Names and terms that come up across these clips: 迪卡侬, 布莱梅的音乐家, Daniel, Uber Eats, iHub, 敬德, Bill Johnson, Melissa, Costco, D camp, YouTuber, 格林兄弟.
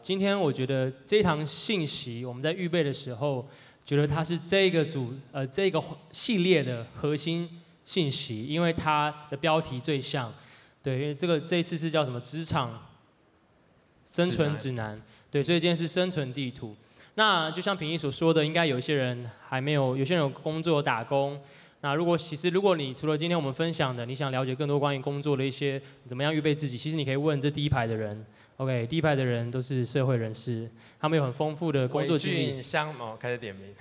今天我觉得这一堂信息我们在预备的时候，觉得它是这个系列的核心信息，因为它的标题最像，对，因为这一次是叫什么职场生存指南，对，所以今天是生存地图。那就像平一所说的，应该有一些人还没有，有些人有工作打工。那如果你除了今天我们分享的，你想了解更多关于工作的一些怎么样预备自己，其实你可以问这第一排的人。OK， 第一排的人都是社会人士，他们有很丰富的工作经历。开始点名。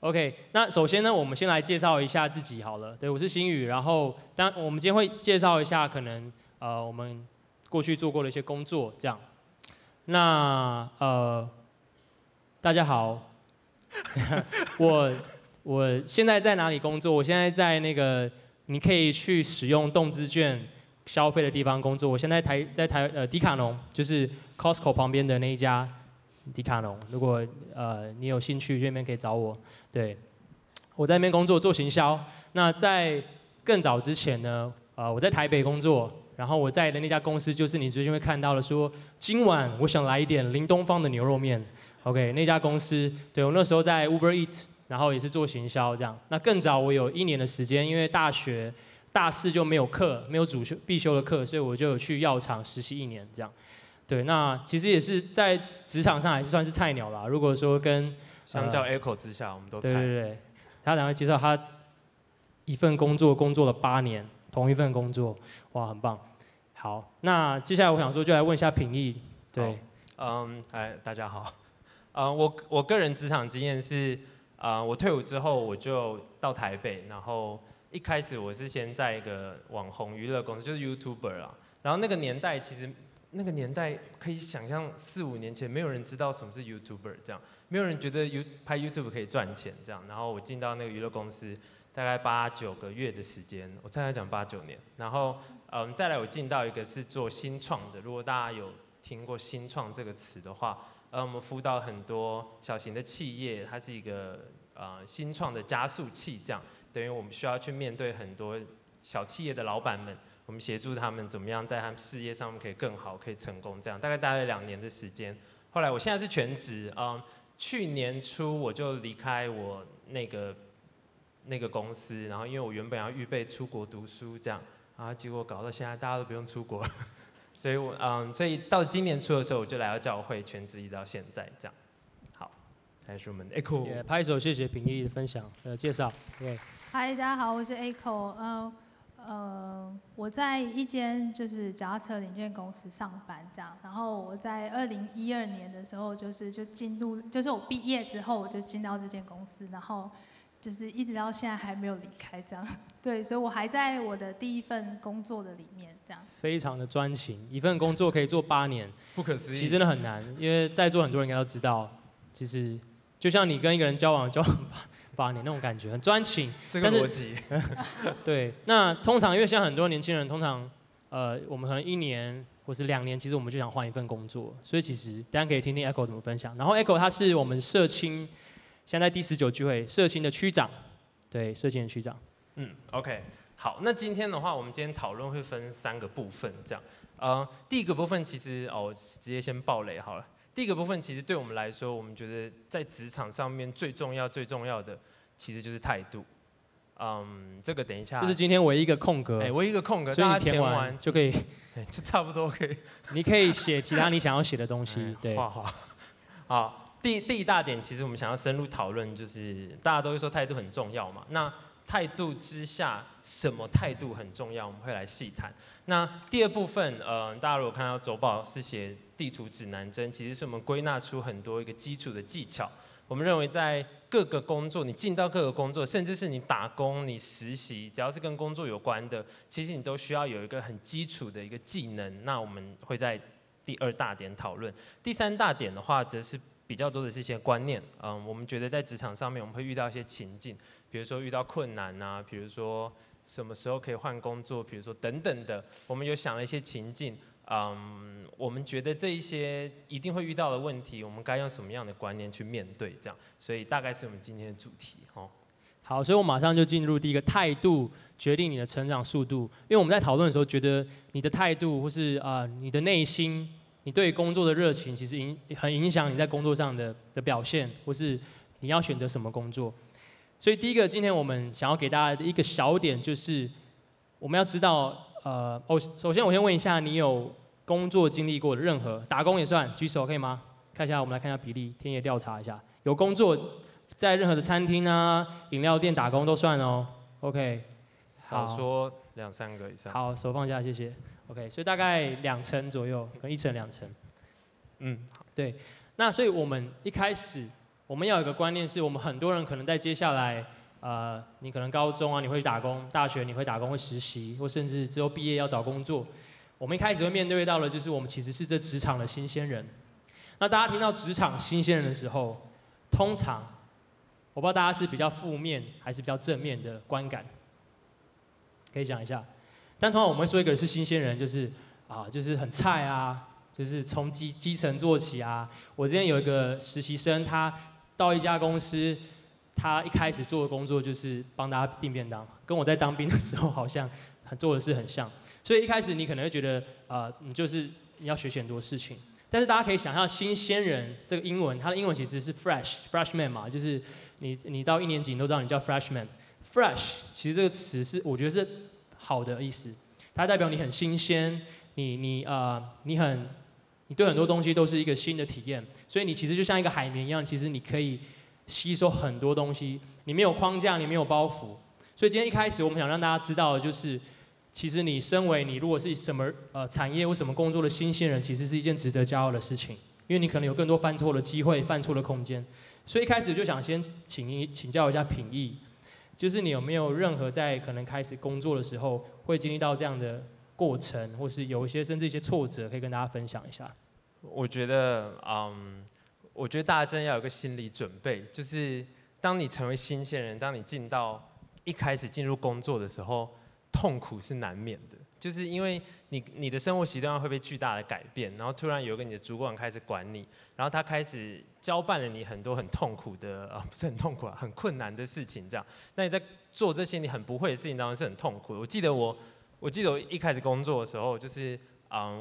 OK， 那首先呢，我们先来介绍一下自己好了。对，我是新宇，然后我们今天会介绍一下可能我们过去做过的一些工作这样。那大家好，我现在在哪里工作？我现在在那个你可以去使用动资券消费的地方工作。我现在在迪卡侬，就是 Costco 旁边的那一家迪卡侬。如果你有兴趣，这边可以找我。对，我在那边工作做行销。那在更早之前呢，我在台北工作，然后我在的那家公司就是你最近会看到的说，今晚我想来一点林东方的牛肉面。OK， 那家公司，对我那时候在 Uber Eats， 然后也是做行销这样。那更早我有1年的时间，因为大学。大四就没有课，没有必修的课，所以我就有去药厂实习1年这样。对，那其实也是在职场上还是算是菜鸟啦。如果说跟相较 Echo 之下，我们都菜。对对对，他等下介绍他一份工作工作了8年，同一份工作，哇，很棒。好，那接下来我想说就来问一下品义。对，大家好，我个人职场经验是，我退伍之后我就到台北，然后。一开始我是先在一个网红娱乐公司，就是 YouTuber 啦。然后那个年代其实，那个年代可以想象4、5年前，没有人知道什么是 YouTuber 这样，没有人觉得拍 YouTube 可以赚钱这样。然后我进到那个娱乐公司，大概8、9个月的时间，我大概讲8、9年。然后再来我进到一个是做新创的，如果大家有听过新创这个词的话，我们辅导很多小型的企业，它是一个新创的加速器这样。等于我们需要去面对很多小企业的老板们，我们协助他们怎么样在他们事业上面可以更好，可以成功这样。大概2年的时间，后来我现在是全职，去年初我就离开我那个公司，然后因为我原本要预备出国读书这样，啊，结果搞到现在大家都不用出国了，所以所以到今年初的时候我就来到教会全职一直到现在这样。好，开始我们的 Echo， 拍手谢谢平一的分享介绍。对。嗨，大家好，我是 Echo。我在一间就是脚踏车零件公司上班，这样。然后我在2012年的时候，就进入，就是我毕业之后我就进到这间公司，然后就是一直到现在还没有离开，这样。对，所以我还在我的第一份工作的里面，这样。非常的专情，一份工作可以做8年，不可思议。其实真的很难，因为在座很多人应该都知道，其实就像你跟一个人交往8年那种感觉很专情，这个逻辑。对，那通常因为像很多年轻人，通常我们可能1年或是2年，其实我们就想换一份工作，所以其实大家可以听听 Echo 怎么分享。然后 Echo 他是我们社青，现在第19聚会社青的区长，对，社青的区长。OK， 好，那今天的话，我们今天讨论会分3个部分，这样。第一个部分其实我直接先爆雷好了。第一个部分其实对我们来说，我们觉得在职场上面最重要的其实就是态度。这个等一下，这是今天唯一一个空格，所以你填完就可以，就差不多可以。你可以写其他你想要写的东西，对。好，第一大点，其实我们想要深入讨论，就是大家都会说态度很重要嘛。那态度之下，什么态度很重要？我们会来细谈。那第二部分，大家如果看到周报是写地图指南针，其实是我们归纳出很多一个基础的技巧。我们认为在各个工作，你进到各个工作，甚至是你打工、你实习，只要是跟工作有关的，其实你都需要有一个很基础的一个技能。那我们会在第二大点讨论。第三大点的话，则是比较多的是一些观念。我们觉得在职场上面，我们会遇到一些情境。比如说遇到困难啊，比如说什么时候可以换工作，比如说等等的，我们有想了一些情境，我们觉得这一些一定会遇到的问题，我们该用什么样的观念去面对，这样，所以大概是我们今天的主题哦。好，所以我马上就进入第一个态度决定你的成长速度，因为我们在讨论的时候觉得你的态度或是你的内心你对工作的热情其实很影响你在工作上的表现，或是你要选择什么工作。所以第一个，今天我们想要给大家的一个小点就是，我们要知道，首先我先问一下，你有工作经历过的任何打工也算，举手可以吗？看一下，我们来看一下比例，田野调查一下，有工作在任何的餐厅啊、饮料店打工都算哦。OK， 少说2-3个以上。好，手放下，谢谢。OK， 所以大概2成左右，跟1成2成。嗯，对。那所以我们一开始，我们要有一个观念是，我们很多人可能在接下来，你可能高中啊你会打工，大学你会打工会实习，或甚至之后毕业要找工作，我们一开始会面对到的就是我们其实是这职场的新鲜人。那大家听到职场新鲜人的时候，通常我不知道大家是比较负面还是比较正面的观感，可以讲一下。但通常我们会说一个人是新鲜人，就是就是很菜啊，就是从基层做起啊。我之前有一个实习生，他到一家公司，他一开始做的工作就是帮大家订便当，跟我在当兵的时候好像做的事很像。所以一开始你可能会觉得，你要学习很多事情。但是大家可以想象，新鲜人这个英文，它的英文其实是 freshman 嘛，就是你到1年级你都知道你叫 freshman。fresh 其实这个词是我觉得是好的意思，它代表你很新鲜，你对很多东西都是一个新的体验，所以你其实就像一个海绵一样，其实你可以吸收很多东西，你没有框架，你没有包袱。所以今天一开始我们想让大家知道的就是，其实你身为你如果是什么产业或什么工作的新鲜人，其实是一件值得骄傲的事情，因为你可能有更多犯错的机会、犯错的空间。所以一开始就想先请教一下品逸，就是你有没有任何在可能开始工作的时候会经历到这样的过程，或是有一些甚至一些挫折，可以跟大家分享一下？我觉得大家真的要有个心理准备，就是当你成为新鲜人，当你一开始进入工作的时候，痛苦是难免的，就是因为你的生活习惯会被巨大的改变，然后突然有一个你的主管开始管你，然后他开始交办了你很多很痛苦的不是很痛苦啊，很困难的事情这样。那你在做这些你很不会的事情，当然是很痛苦的。我记得我一开始工作的时候，就是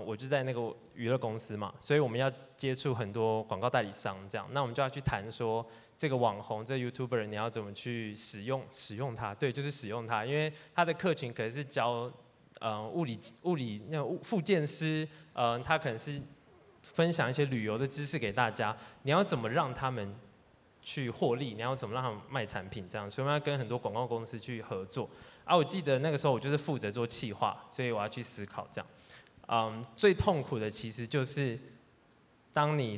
我就在那个娱乐公司嘛，所以我们要接触很多广告代理商这样，那我们就要去谈说。这个网红，这个 YouTuber， 你要怎么去使用它？对，就是使用它，因为它的客群可能是教物理那种复健师，他可能是分享一些旅游的知识给大家。你要怎么让他们去获利？你要怎么让他们卖产品？这样，所以我们要跟很多广告公司去合作。我记得那个时候我就是负责做企划，所以我要去思考这样。最痛苦的其实就是。当你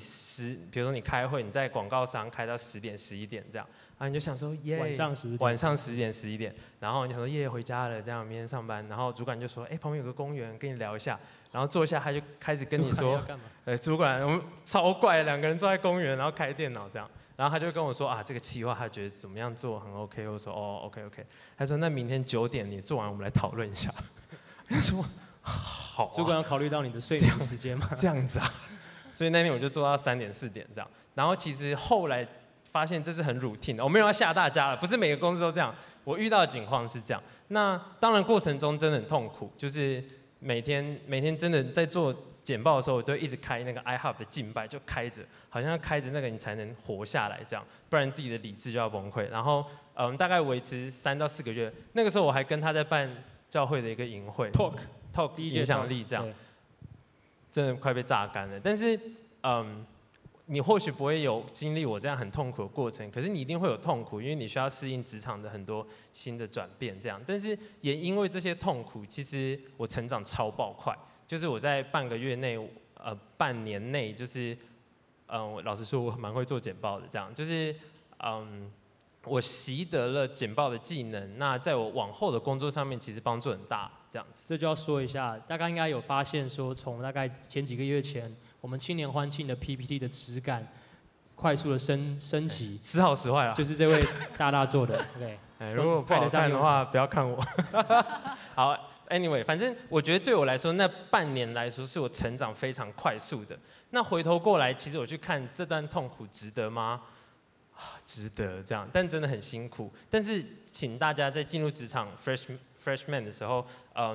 比如说你开会，你在广告商开到10点、11点这样，你就想说耶，晚上10点、11点，然后你想说耶回家了，这样明天上班，然后主管就说旁边有个公园，跟你聊一下，然后坐一下，他就开始跟你说，主管我们超怪，2个人坐在公园，然后开电脑这样，然后他就跟我说这个企划他觉得怎么样做很 OK， 我说OK， 他说那明天9点你做完我们来讨论一下，他说好，主管要考虑到你的睡眠时间吗？这样子啊。所以那天我就做到3点4点这样，然后其实后来发现这是很 routine 的，我没有要吓大家了，不是每个公司都这样。我遇到的情况是这样，那当然过程中真的很痛苦，就是每天真的在做简报的时候，我都一直开那个 iHub 的敬拜，就开着，好像要开着那个你才能活下来这样，不然自己的理智就要崩溃。然后大概维持3到4个月，那个时候我还跟他在办教会的一个营会 talk 影响力这样。真的快被榨干了，但是，你或许不会有经历我这样很痛苦的过程，可是你一定会有痛苦，因为你需要适应职场的很多新的转变，这样。但是也因为这些痛苦，其实我成长超爆快，就是我在半年内，就是，我老实说，我蛮会做简报的，这样，就是，我习得了简报的技能，那在我往后的工作上面其实帮助很大，这样子。这就要说一下，大家应该有发现说，从大概前几个月前，我们青年欢庆的 PPT 的质感快速的升级，时好时坏啊，就是这位大大做的。对，如果不好看的话，不要看我。好 ，anyway， 反正我觉得对我来说，那半年来说是我成长非常快速的。那回头过来，其实我去看这段痛苦值得吗？值得这样，但真的很辛苦。但是，请大家在进入职场 fresh freshman 的时候，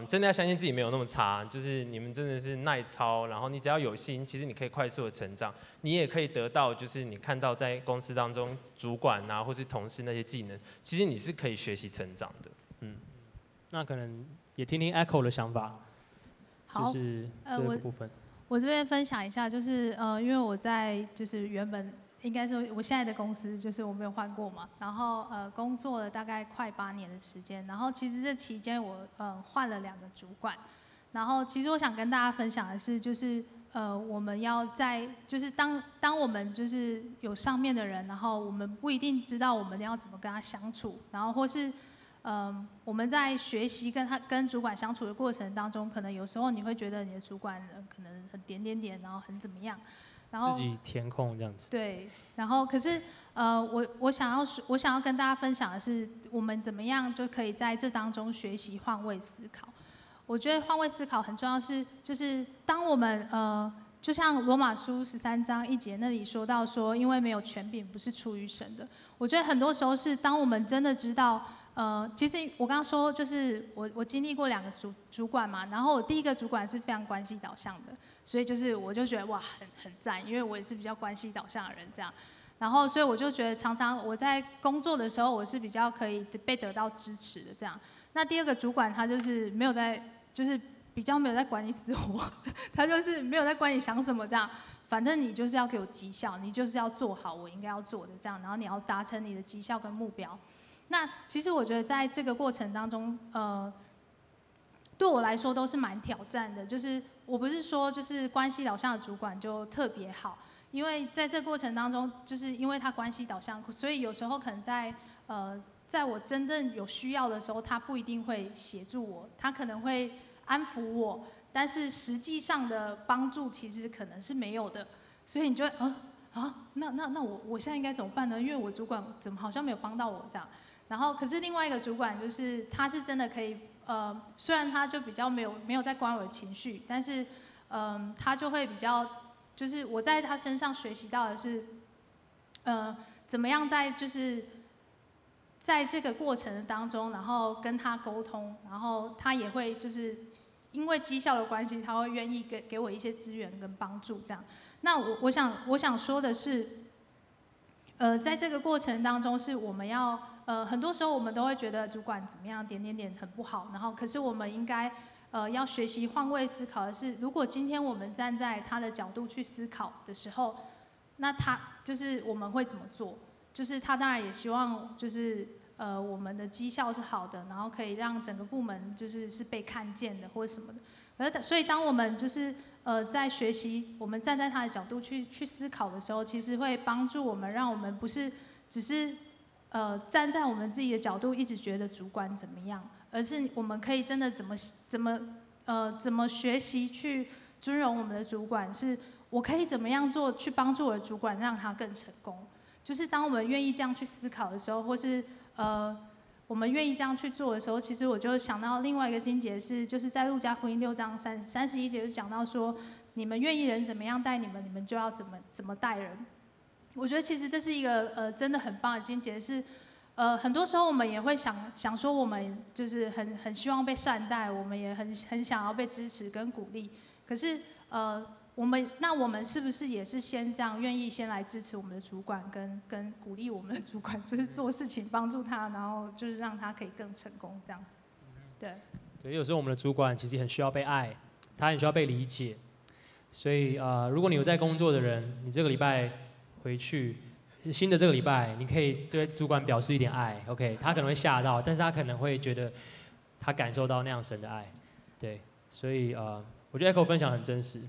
真的要相信自己没有那么差，就是你们真的是耐操，然后你只要有心，其实你可以快速的成长，你也可以得到就是你看到在公司当中主管啊或是同事那些技能，其实你是可以学习成长的。嗯，那可能也听听 Echo 的想法，就是这个部分。我这边分享一下，就是因为我在就是原本应该是我现在的公司，就是我没有换过嘛，然后工作了大概快8年的时间，然后其实这期间我换了2个主管，然后其实我想跟大家分享的是，就是我们要在就是当我们就是有上面的人，然后我们不一定知道我们要怎么跟他相处，然后或是我们在学习跟主管相处的过程当中，可能有时候你会觉得你的主管可能很点点点，然后很怎么样，然后自己填空这样子。对，然后可是我想要跟大家分享的是，我们怎么样就可以在这当中学习换位思考。我觉得换位思考很重要是，就是当我们就像罗马书13章1节那里说到说，因为没有权柄不是出于神的。我觉得很多时候是当我们真的知道。其实我刚刚说，就是我经历过2个主管嘛，然后我第一个主管是非常关系导向的，所以就是我就觉得哇很赞，因为我也是比较关系导向的人这样，然后所以我就觉得常常我在工作的时候我是比较可以被得到支持的这样。那第2个主管他就是没有在，就是比较没有在管你死活，他就是没有在管你想什么这样，反正你就是要给我绩效，你就是要做好我应该要做的这样，然后你要达成你的绩效跟目标。那其实我觉得在这个过程当中，对我来说都是蛮挑战的。就是我不是说就是关系导向的主管就特别好，因为在这个过程当中，就是因为他关系导向，所以有时候可能在我真正有需要的时候，他不一定会协助我，他可能会安抚我，但是实际上的帮助其实可能是没有的。所以你就会那我现在应该怎么办呢？因为我主管怎么好像没有帮到我这样。然后，可是另外一个主管就是，他是真的可以，虽然他就比较没有在管我的情绪，但是，他就会比较，就是我在他身上学习到的是，怎么样在就是，在这个过程当中，然后跟他沟通，然后他也会就是，因为绩效的关系，他会愿意给我一些资源跟帮助这样。那我想说的是。在这个过程当中，是我们要很多时候我们都会觉得主管怎么样点很不好，然后可是我们应该要学习换位思考的是，如果今天我们站在他的角度去思考的时候，那他就是我们会怎么做？就是他当然也希望就是我们的绩效是好的，然后可以让整个部门就是被看见的或者什么的。所以当我们就是在学习，我们站在他的角度去思考的时候，其实会帮助我们，让我们不是只是站在我们自己的角度一直觉得主管怎么样，而是我们可以真的怎么学习去尊荣我们的主管，是我可以怎么样做去帮助我的主管，让他更成功。就是当我们愿意这样去思考的时候，或是我们愿意这样去做的时候，其实我就想到另外一个经节是，就是在路加福音6章31节就讲到说，你们愿意人怎么样待你们，你们就要怎么待人。我觉得其实这是一个真的很棒的经节，是很多时候我们也会想说我们就是很希望被善待，我们也很想要被支持跟鼓励，可是我们是不是也是先这样愿意先来支持我们的主管跟鼓励我们的主管，就是做事情帮助他，然后就是让他可以更成功这样子。对，有时候我们的主管其实很需要被爱，他很需要被理解，所以如果你有在工作的人，你这个礼拜回去，新的这个礼拜你可以对主管表示一点爱 ，OK？ 他可能会吓到，但是他可能会觉得他感受到那样神的爱，对，所以我觉得 Echo 分享很真实。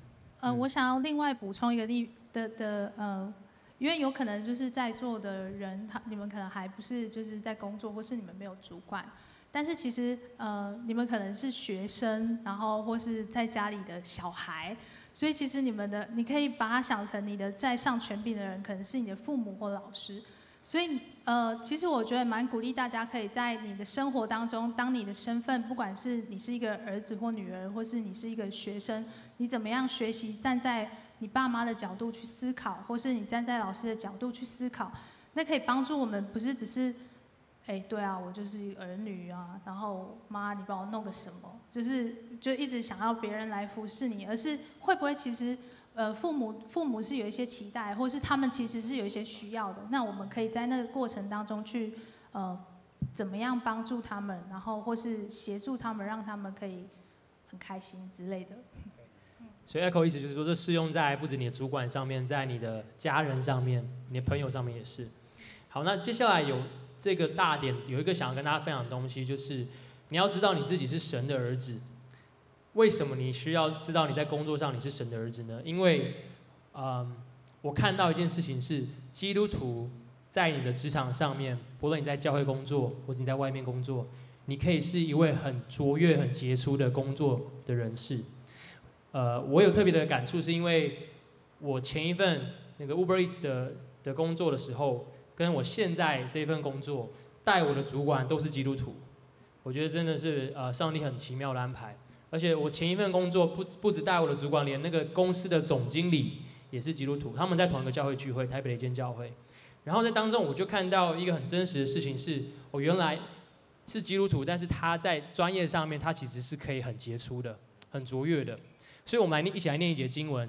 我想要另外补充一个因为有可能就是在座的人，你们可能还不是就是在工作，或是你们没有主管，但是其实你们可能是学生，然后或是在家里的小孩，所以其实你可以把它想成你的在上权柄的人，可能是你的父母或老师，所以其实我觉得蛮鼓励大家可以在你的生活当中，当你的身份，不管是你是一个儿子或女儿，或是你是一个学生，你怎么样学习站在你爸妈的角度去思考，或是你站在老师的角度去思考，那可以帮助我们不是只是哎，对啊，我就是儿女啊，然后妈，你帮我弄个什么？就一直想要别人来服侍你，而是会不会其实，父母是有一些期待，或是他们其实是有一些需要的，那我们可以在那个过程当中去，怎么样帮助他们，然后或是协助他们，让他们可以很开心之类的。所以 Echo 意思就是说，这适用在不止你的主管上面，在你的家人上面，你的朋友上面也是。好，那接下来有这个大点，有一个想要跟大家分享的东西，就是你要知道你自己是神的儿子。为什么你需要知道你在工作上你是神的儿子呢？因为，我看到一件事情是，基督徒在你的职场上面，不论你在教会工作，或者你在外面工作，你可以是一位很卓越、很杰出的工作的人士。我有特别的感触，是因为我前一份那个 Uber Eats 的工作的时候，跟我现在这份工作带我的主管都是基督徒，我觉得真的是上帝很奇妙的安排。而且我前一份工作不只带我的主管，连那个公司的总经理也是基督徒，他们在同一个教会聚会，台北的一间教会。然后在当中我就看到一个很真实的事情是，我原来是基督徒，但是他在专业上面他其实是可以很杰出的、很卓越的。所以我们一起来念一节经文。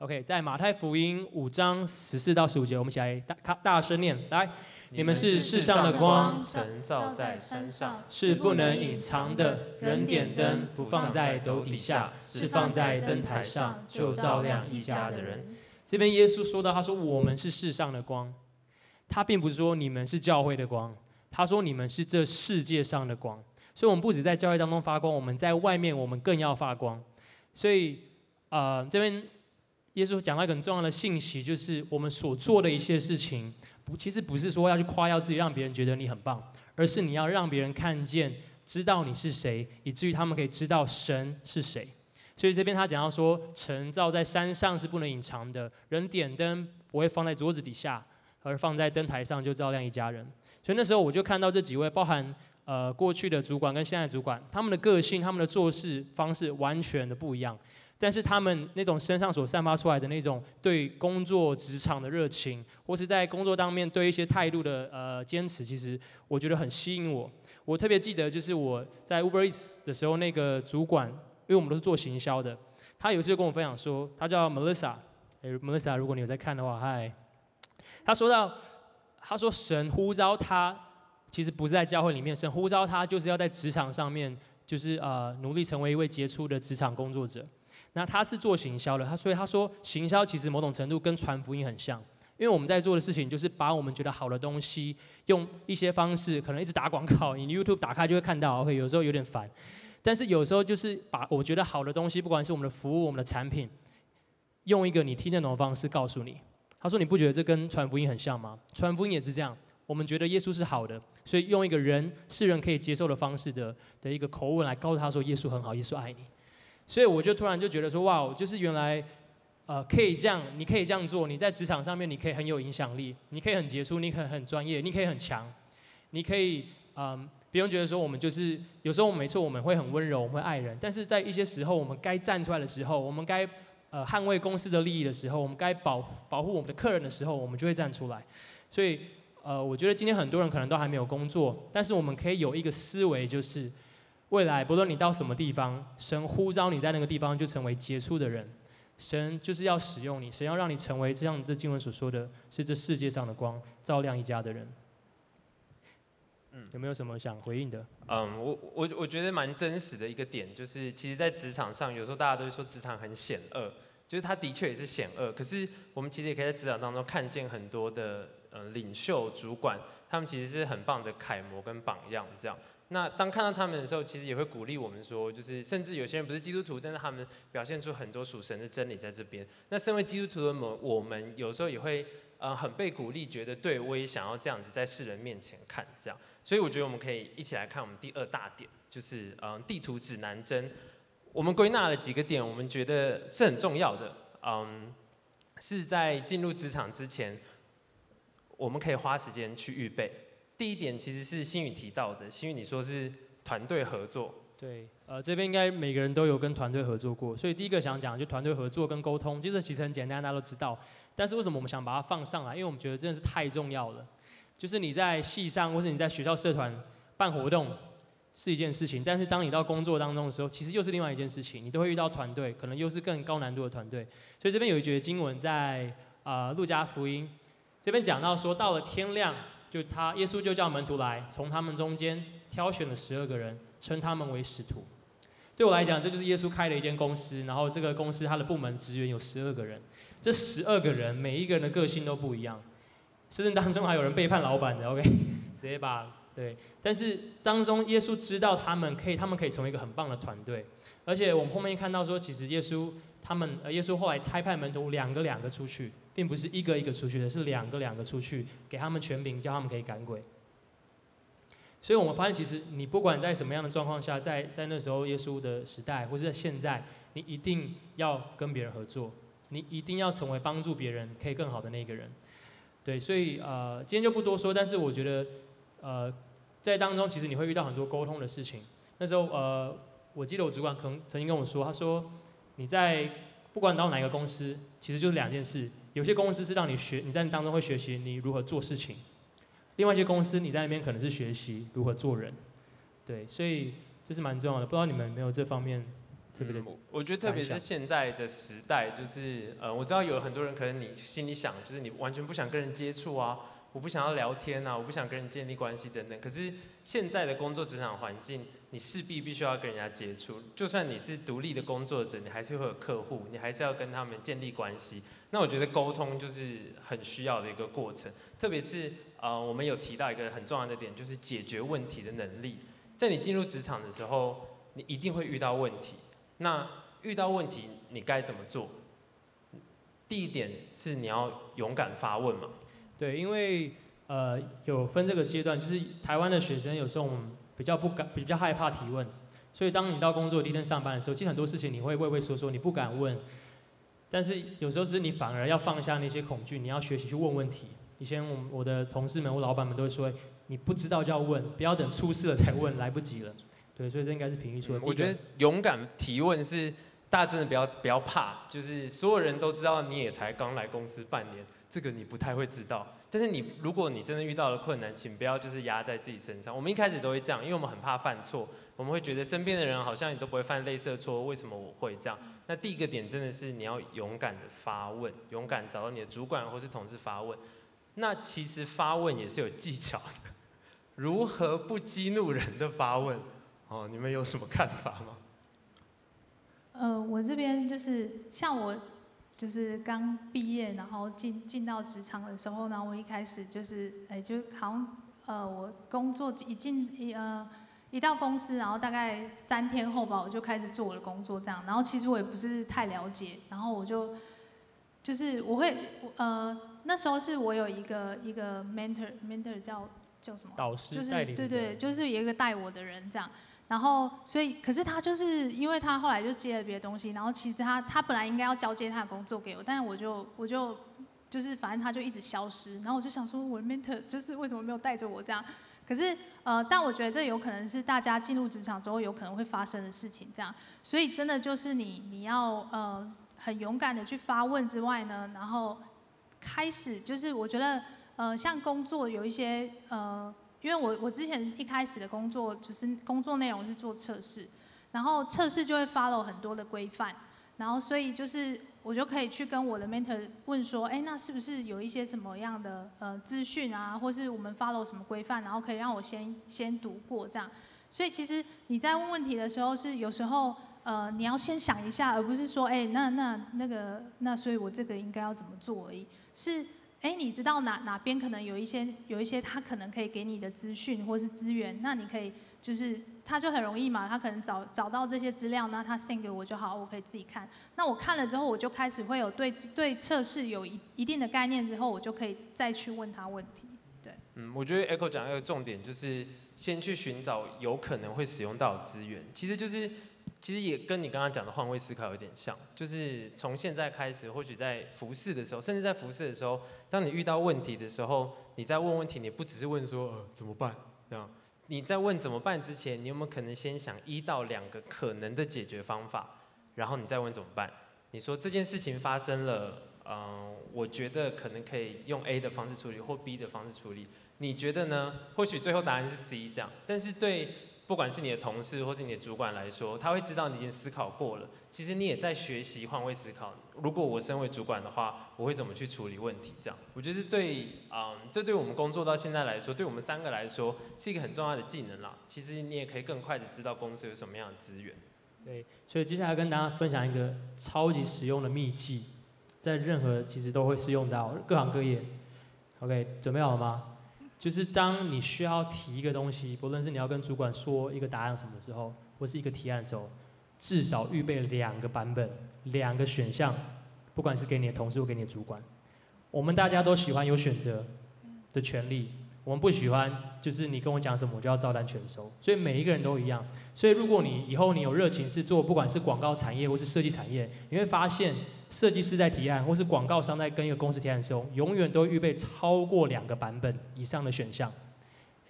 OK， 在马太福音5章14到15节，我们一起来 大声念，来，你们是世上的光，神照在山上，是不能隐藏的。人点灯，不放在斗底下，是放在灯台上，就照亮一家的人。这边耶稣说到，他说我们是世上的光，他并不是说你们是教会的光，他说你们是这世界上的光。所以我们不只在教会当中发光，我们在外面我们更要发光。所以这边耶稣讲到一个很重要的信息，就是我们所做的一些事情，其实不是说要去夸耀自己，让别人觉得你很棒，而是你要让别人看见，知道你是谁，以至于他们可以知道神是谁。所以这边他讲到说，城造在山上是不能隐藏的，人点灯不会放在桌子底下，而放在灯台上就照亮一家人。所以那时候我就看到这几位，包含过去的主管跟现在的主管，他们的个性、他们的做事方式完全的不一样。但是他们那种身上所散发出来的那种对工作职场的热情，或是在工作当面对一些态度的坚持，其实我觉得很吸引我。我特别记得就是我在 Uber Eats 的时候，那个主管，因为我们都是做行销的，他有一次就跟我分享说，他叫 Melissa， 如果你有在看的话，嗨，他说神呼召他，其实不是在教会里面，神呼召他就是要在职场上面，就是努力成为一位杰出的职场工作者。那他是做行销的，所以他说行销其实某种程度跟传福音很像，因为我们在做的事情就是把我们觉得好的东西，用一些方式，可能一直打广告，你 YouTube 打开就会看到 ，OK， 有时候有点烦，但是有时候就是把我觉得好的东西，不管是我们的服务、我们的产品，用一个你听得懂的方式告诉你。他说你不觉得这跟传福音很像吗？传福音也是这样，我们觉得耶稣是好的，所以用一个世人可以接受的方式的一个口吻来告诉他说耶稣很好，耶稣爱你。所以我就突然就觉得说，哇，就是原来，可以这样，你可以这样做，你在职场上面你可以很有影响力，你可以很杰出，你可以很专业，你可以很强，你可以，不用觉得说我们就是有时候没错，我们会很温柔，我们会爱人，但是在一些时候我们该站出来的时候，我们该捍卫公司的利益的时候，我们该保护我们的客人的时候，我们就会站出来。所以我觉得今天很多人可能都还没有工作，但是我们可以有一个思维就是。未来不论你到什么地方，神呼召你在那个地方就成为杰出的人，神就是要使用你，神要让你成为像这经文所说的是这世界上的光，照亮一家的人。有没有什么想回应的？我觉得蛮真实的一个点就是，其实在职场上有时候大家都会说职场很险恶，就是它的确也是险恶，可是我们其实也可以在职场当中看见很多的领袖主管，他们其实是很棒的楷模跟榜样这样。那当看到他们的时候，其实也会鼓励我们说，就是甚至有些人不是基督徒，但是他们表现出很多属神的真理在这边。那身为基督徒的我们，有时候也会很被鼓励，觉得对我也想要这样子在世人面前看这样。所以我觉得我们可以一起来看我们第二大点，就是地图指南针。我们归纳了几个点，我们觉得是很重要的。是在进入职场之前，我们可以花时间去预备。第一点其实是心宇提到的，心宇你说是团队合作，对，这边应该每个人都有跟团队合作过，所以第一个想讲就团队合作跟沟通，其实很简单，大家都知道。但是为什么我们想把它放上来？因为我们觉得真的是太重要了。就是你在系上或是你在学校社团办活动是一件事情，但是当你到工作当中的时候，其实又是另外一件事情，你都会遇到团队，可能又是更高难度的团队。所以这边有一节经文在路加福音这边讲到说，到了天亮，耶稣就叫门徒来，从他们中间挑选了12个人。称他们为使徒。对我来讲，这就是耶稣开了一间公司，然后这个公司它的部门职员有12个人，这12个人每一个人的个性都不一样，甚至当中还有人背叛老板的。OK， 直接把对，但是当中耶稣知道他们可以成为一个很棒的团队，而且我们后面看到说，其实耶稣后来差派门徒两个出去，并不是一个一个出去的，是两个出去，给他们权柄，叫他们可以赶鬼。所以我们发现，其实你不管在什么样的状况下，在那时候耶稣的时代，或是在现在，你一定要跟别人合作，你一定要成为帮助别人可以更好的那个人。对，所以今天就不多说，但是我觉得在当中其实你会遇到很多沟通的事情。那时候我记得我主管曾经跟我说，他说你在不管到哪个公司，其实就是两件事，有些公司是让你在当中会学习你如何做事情。另外一些公司，你在那边可能是学习如何做人，对，所以这是蛮重要的。不知道你们有没有这方面特别的？我觉得特别是现在的时代，就是我知道有很多人可能你心里想，就是你完全不想跟人接触啊，我不想要聊天啊，我不想跟人建立关系等等。可是现在的工作职场环境，你势必须要跟人家接触，就算你是独立的工作者，你还是会有客户，你还是要跟他们建立关系。那我觉得沟通就是很需要的一个过程，特别是。我们有提到一个很重要的点，就是解决问题的能力。在你进入职场的时候，你一定会遇到问题。那遇到问题，你该怎么做？第一点是你要勇敢发问嘛。对，因为有分这个阶段，就是台湾的学生有时候我们比较害怕提问，所以当你到工作第一天上班的时候，其实很多事情你会畏畏缩缩，你不敢问。但是有时候是你反而要放下那些恐惧，你要学习去问问题。以前我的同事们、我老板们都会说：“你不知道就要问，不要等出事了才问，来不及了。”对，所以这应该是平易说的。我觉得勇敢提问是大家真的不要怕，就是所有人都知道你也才刚来公司半年，这个你不太会知道。但是如果你真的遇到了困难，请不要就是压在自己身上。我们一开始都会这样，因为我们很怕犯错，我们会觉得身边的人好像你都不会犯类似的错，为什么我会这样？那第一个点真的是你要勇敢的发问，勇敢找到你的主管或是同事发问。那其实发问也是有技巧的，如何不激怒人的发问？哦，你们有什么看法吗？我这边就是像我，就是刚毕业，然后进到职场的时候呢，我一开始就是，就好像我工作一到公司，然后大概3天后吧，我就开始做我的工作这样，然后其实我也不是太了解，然后我就是我会那时候是我有一个 mentor 叫什么导师，就是对，就是有一个带我的人这样。然后所以可是他就是因为他后来就接了别的东西，然后其实他本来应该要交接他的工作给我，但是我就是反正他就一直消失。然后我就想说，我的 mentor 就是为什么没有带着我这样？可是但我觉得这有可能是大家进入职场之后有可能会发生的事情这样。所以真的就是你要很勇敢的去发问之外呢，然后。开始就是我觉得，像工作有一些因为我之前一开始的工作就是工作内容是做测试，然后测试就会 follow 很多的规范，然后所以就是我就可以去跟我的 mentor 问说，哎，那是不是有一些什么样的资讯啊，或是我们 follow 什么规范，然后可以让我先读过这样。所以其实你在问问题的时候是有时候。你要先想一下，而不是说，哎，那所以我这个应该要怎么做而已。是，哎，你知道哪边可能有一些他可能可以给你的资讯或是资源，那你可以就是他就很容易嘛，他可能找到这些资料，那他 send 给我就好，我可以自己看。那我看了之后，我就开始会有对测试有一定的概念之后，我就可以再去问他问题。对，我觉得 Echo 讲一个重点就是先去寻找有可能会使用到的资源，其实就是。其实也跟你刚刚讲的换位思考有点像，就是从现在开始，或许在服侍的时候，甚至在服侍的时候，当你遇到问题的时候，你在问问题，你不只是问说怎么办这样，你在问怎么办之前，你有没有可能先想1到2个可能的解决方法，然后你再问怎么办？你说这件事情发生了，我觉得可能可以用 A 的方式处理或 B 的方式处理，你觉得呢？或许最后答案是 C 这样，但是对不管是你的同事或是你的主管来说，他会知道你已经思考过了，其实你也在学习换位思考。如果我身为主管的话，我会怎么去处理问题？这样，我觉得对，这对我们工作到现在来说，对我们3个来说是一个很重要的技能啦。其实你也可以更快的知道公司有什么样的资源。对，所以接下来跟大家分享一个超级实用的秘技，在任何其实都会适用到，各行各业。OK， 准备好了吗？就是当你需要提一个东西，不论是你要跟主管说一个答案什么的时候，或是一个提案的时候，至少预备2个版本、2个选项，不管是给你的同事或给你的主管。我们大家都喜欢有选择的权利，我们不喜欢就是你跟我讲什么我就要照单全收，所以每一个人都一样。所以如果你以后你有热情是做，不管是广告产业或是设计产业，你会发现设计师在提案或是广告商在跟一个公司提案的时候，永远都预备超过2个版本以上的选项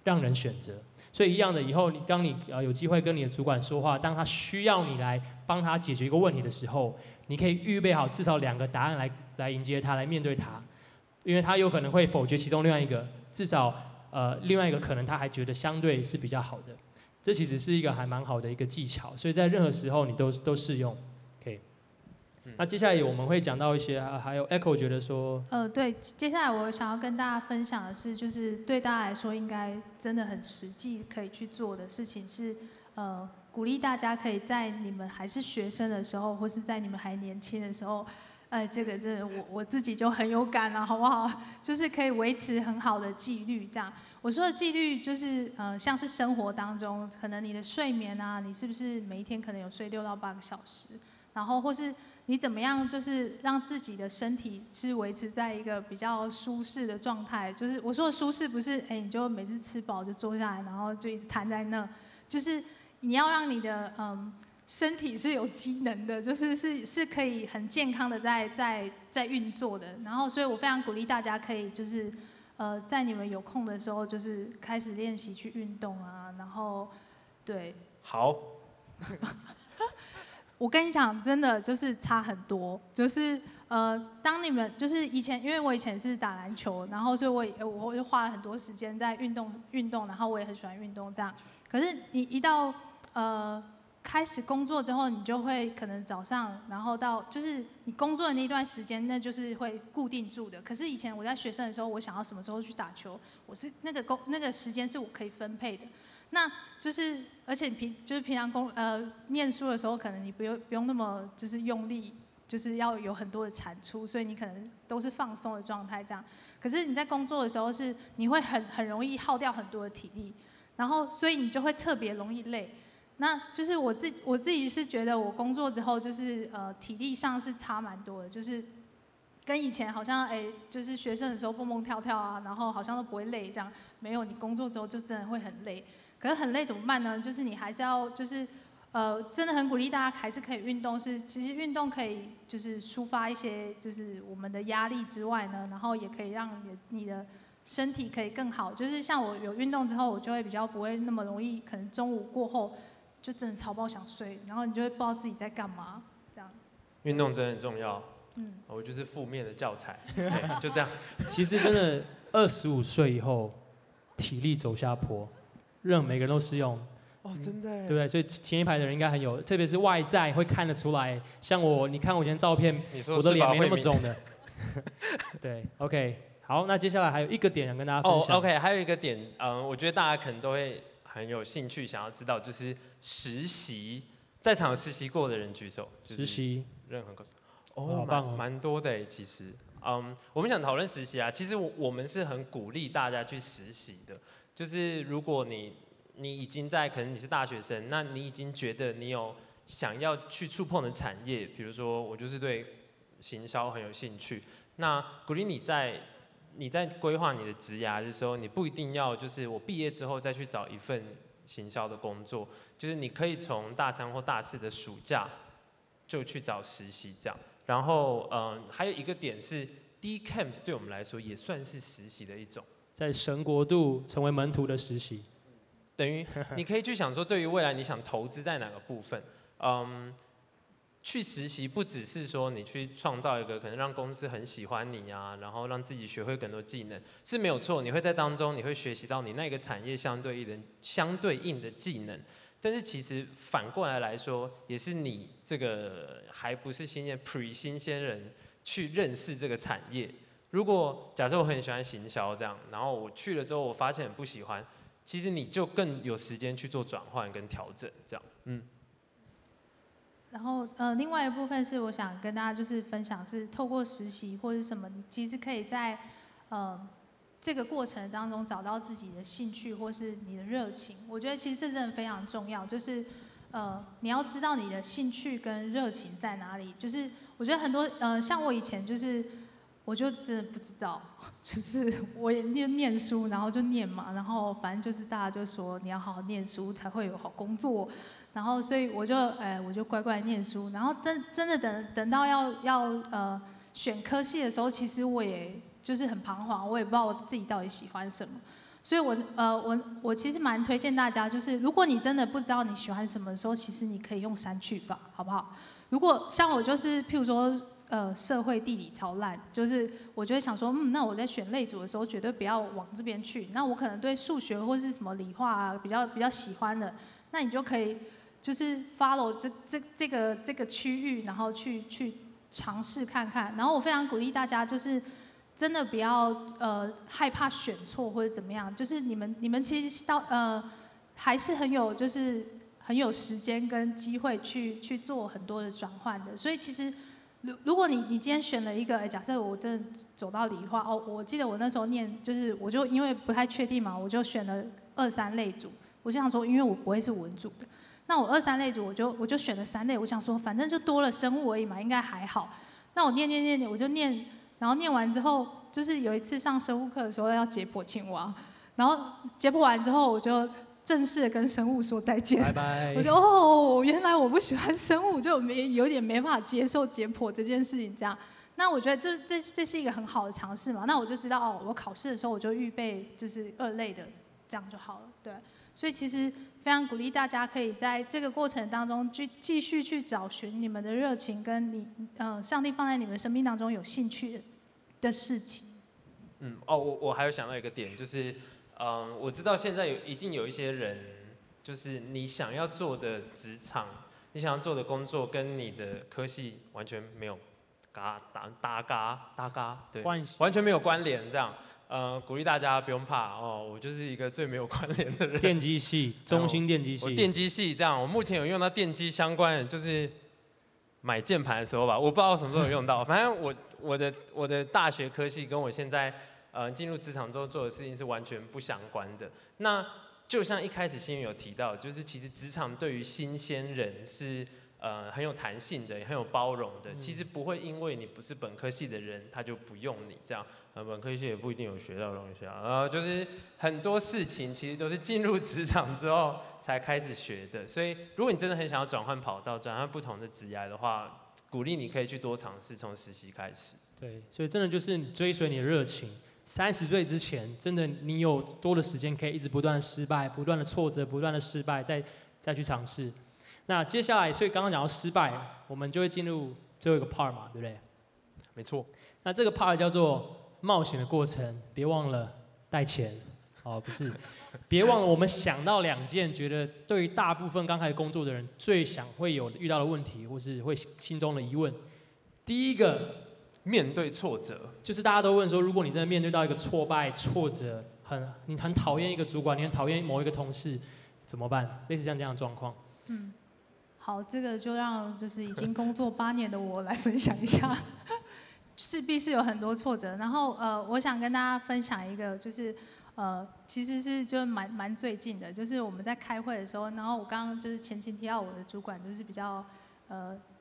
让人选择。所以一样的，以后当你有机会跟你的主管说话，当他需要你来帮他解决一个问题的时候，你可以预备好至少2个答案来迎接他，来面对他，因为他有可能会否决其中另外一个，至少另外一个可能他还觉得相对是比较好的。这其实是一个还蛮好的一个技巧，所以在任何时候你都适用。OK， 那接下来我们会讲到一些，还有 Echo 觉得说，对，接下来我想要跟大家分享的是，就是对大家来说应该真的很实际可以去做的事情是，鼓励大家可以在你们还是学生的时候，或是在你们还年轻的时候。这个真的我自己就很有感了，好不好？就是可以维持很好的纪律，这样。我说的纪律就是像是生活当中，可能你的睡眠啊，你是不是每一天可能有睡6到8个小时？然后或是你怎么样，就是让自己的身体是维持在一个比较舒适的状态。就是我说的舒适，不是你就每次吃饱就坐下来，然后就一直瘫在那，就是你要让你的身体是有机能的，就是是可以很健康的在运作的。然后，所以我非常鼓励大家可以就是，在你们有空的时候，就是开始练习去运动啊。然后，对，好，我跟你讲，真的就是差很多。就是当你们就是以前，因为我以前是打篮球，然后所以我又花了很多时间在运动，然后我也很喜欢运动这样。可是你一到开始工作之后，你就会可能早上，然后到就是你工作的那段时间，那就是会固定住的。可是以前我在学生的时候，我想要什么时候去打球，我是那个时间是我可以分配的。那就是而且平常念书的时候，可能你不用那么就是用力，就是要有很多的产出，所以你可能都是放松的状态这样。可是你在工作的时候是你会很容易耗掉很多的体力，然后所以你就会特别容易累。那就是我自己是觉得我工作之后就是体力上是差蛮多的，就是跟以前好像就是学生的时候蹦蹦跳跳啊，然后好像都不会累这样，没有，你工作之后就真的会很累。可是很累怎么办呢？就是你还是要就是真的很鼓励大家还是可以运动，其实运动可以就是抒发一些就是我们的压力之外呢，然后也可以让你的身体可以更好。就是像我有运动之后，我就会比较不会那么容易，可能中午过后。就真的超爆想睡，然后你就会不知道自己在干嘛，这样。运动真的很重要，我就是负面的教材，对，就这样。其实真的25岁以后，体力走下坡，每个人都适用。哦，真的耶。对不对？所以前一排的人应该很有，特别是外在会看得出来。像我，你看我以前照片，我的脸没那么肿的。对 ，OK， 好，那接下来还有一个点想跟大家分享。OK， 还有一个点，我觉得大家可能都会。很有兴趣想要知道，就是实习，在场有实习过的人举手。实习，任何公司，哦，蛮多的其实。我们想讨论实习啊，其实我们是很鼓励大家去实习的。就是如果你已经在，可能你是大学生，那你已经觉得你有想要去触碰的产业，比如说我就是对行销很有兴趣，那鼓励你在。你在规划你的职涯的时候，你不一定要就是我毕业之后再去找一份行销的工作，就是你可以从大3或大4的暑假就去找实习这样。然后还有一个点是 D camp 对我们来说也算是实习的一种，在神国度成为门徒的实习。等于你可以去想说，对于未来你想投资在哪个部分，去实习不只是说你去创造一个可能让公司很喜欢你啊，然后让自己学会更多技能是没有错，你会在当中你会学习到你那个产业相对应的技能，但是其实反过来来说，也是你这个还不是新鲜人去认识这个产业。如果假设我很喜欢行销这样，然后我去了之后我发现很不喜欢，其实你就更有时间去做转换跟调整这样，然后另外一部分是我想跟大家就是分享，是透过实习或是什么，其实可以在这个过程当中找到自己的兴趣或是你的热情。我觉得其实这真的非常重要，就是你要知道你的兴趣跟热情在哪里。就是我觉得很多像我以前就是我就真的不知道，就是我也念书，然后就念嘛，然后反正就是大家就说你要好好念书才会有好工作，然后所以我就乖乖念书，然后真的等到要选科系的时候，其实我也就是很彷徨，我也不知道我自己到底喜欢什么，所以我其实蛮推荐大家，就是如果你真的不知道你喜欢什么的时候，其实你可以用删去法，好不好？如果像我就是譬如说。社会地理超烂，就是我就会想说，那我在选类组的时候绝对不要往这边去。那我可能对数学或是什么理化啊比较喜欢的，那你就可以就是 follow 这个区域，然后去尝试看看。然后我非常鼓励大家，就是真的不要害怕选错或者怎么样，就是你们其实到还是很有就是很有时间跟机会去做很多的转换的，所以其实。如果你今天选了一个，假设我真的走到理化，我记得我那时候念，就是我就因为不太确定嘛，我就选了2、3类组。我就想说，因为我不会是文组的，那我2、3类组我就选了3类，我想说反正就多了生物而已嘛，应该还好。那我念，我就念，然后念完之后，就是有一次上生物课的时候要解剖青蛙，然后解剖完之后我就。正式的跟生物说再见，拜拜。我就原来我不喜欢生物，就有点没办法接受解剖这件事情这样。那我觉得这是一个很好的尝试嘛。那我就知道我考试的时候我就预备就是2类的，这样就好了。对，所以其实非常鼓励大家可以在这个过程当中去继续去找寻你们的热情跟你上帝放在你们生命当中有兴趣的事情。我还有想到一个点就是。我知道现在一定有一些人，就是你想要做的职场，你想要做的工作跟你的科系完全没有搭嘎，对，完全没有关联这样。鼓励大家不用怕我就是一个最没有关联的人。电机系，中兴电机系。我电机系这样，我目前有用到电机相关的，就是买键盘的时候吧，我不知道什么时候有用到。反正我的大学科系跟我现在。进入职场之后做的事情是完全不相关的。那就像一开始新宇有提到，就是其实职场对于新鲜人是很有弹性的，也很有包容的。其实不会因为你不是本科系的人，他就不用你这样。本科系也不一定有学到东西啊。就是很多事情其实都是进入职场之后才开始学的。所以如果你真的很想要转换跑道、转换不同的职业的话，鼓励你可以去多尝试，从实习开始。对，所以真的就是追随你的热情。30岁之前，真的你有多的时间可以一直不断的失败、不断的挫折、不断的失败，再去尝试。那接下来，所以刚刚讲到失败，我们就会进入最后一个 part 嘛，对不对？没错。那这个 part 叫做冒险的过程，别忘了带钱。不是，别忘了我们想到两件觉得对于大部分刚开始工作的人最想会有遇到的问题，或是会心中的疑问。第一个。面对挫折，就是大家都问说，如果你真的面对到一个挫败、挫折，你很讨厌一个主管，你很讨厌某一个同事，怎么办？类似像这样的状况。好，这个就让就是已经工作8年的我来分享一下，势必是有很多挫折。然后我想跟大家分享一个，就是其实是就蛮最近的，就是我们在开会的时候，然后我刚刚就是前情提到我的主管就是比较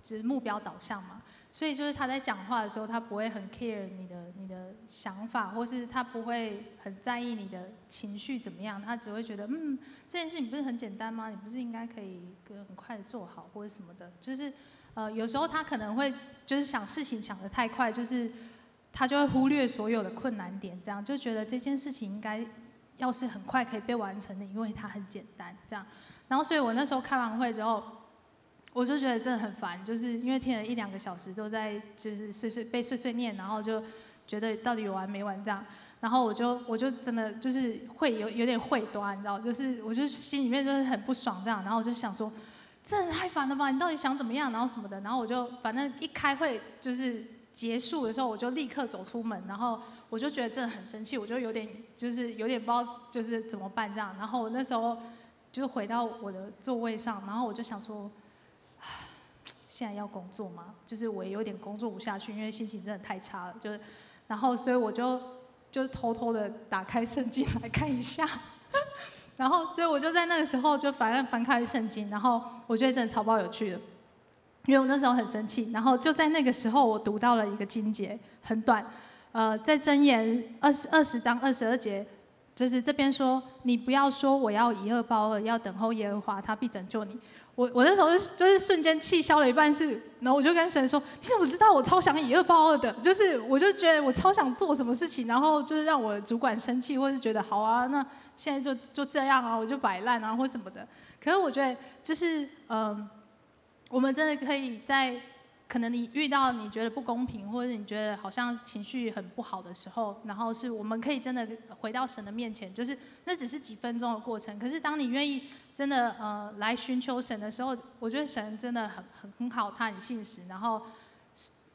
就是目标导向嘛。所以就是他在讲话的时候，他不会很 care 你的想法，或是他不会很在意你的情绪怎么样，他只会觉得这件事情不是很简单吗？你不是应该可以很快的做好或者什么的？就是有时候他可能会就是想事情想得太快，就是他就会忽略所有的困难点，这样就觉得这件事情应该要是很快可以被完成的，因为它很简单这样。然后所以我那时候开完会之后，我就觉得真的很烦，就是因为听了一两个小时都在就是被碎碎念，然后就觉得到底有完没完这样。然后我就真的就是会有点会端，你知道，就是我就心里面就是很不爽这样。然后我就想说，这太烦了吧，你到底想怎么样，然后什么的。然后我就反正一开会就是结束的时候，我就立刻走出门，然后我就觉得真的很生气，我就有点不知道就是怎么办这样。然后我那时候就回到我的座位上，然后我就想说，现在要工作吗？就是我也有点工作不下去，因为心情真的太差了，就是然后所以我就偷偷的打开圣经来看一下，然后所以我就在那个时候就反正翻开圣经，然后我觉得真的超爆有趣的，因为我那时候很生气，然后就在那个时候我读到了一个经节，很短，在箴言20章22节，就是这边说，你不要说我要以恶报恶，要等候耶和华，他必拯救你。我那时候就是瞬间气消了一半是，然后我就跟神说，你怎么知道我超想以恶报恶的？就是我就觉得我超想做什么事情，然后就是让我主管生气，或是觉得好啊，那现在就这样啊，我就摆烂啊或什么的。可是我觉得就是我们真的可以在可能你遇到你觉得不公平，或者你觉得好像情绪很不好的时候，然后是我们可以真的回到神的面前，就是那只是几分钟的过程。可是当你愿意真的来寻求神的时候，我觉得神真的很好，他很信实。然后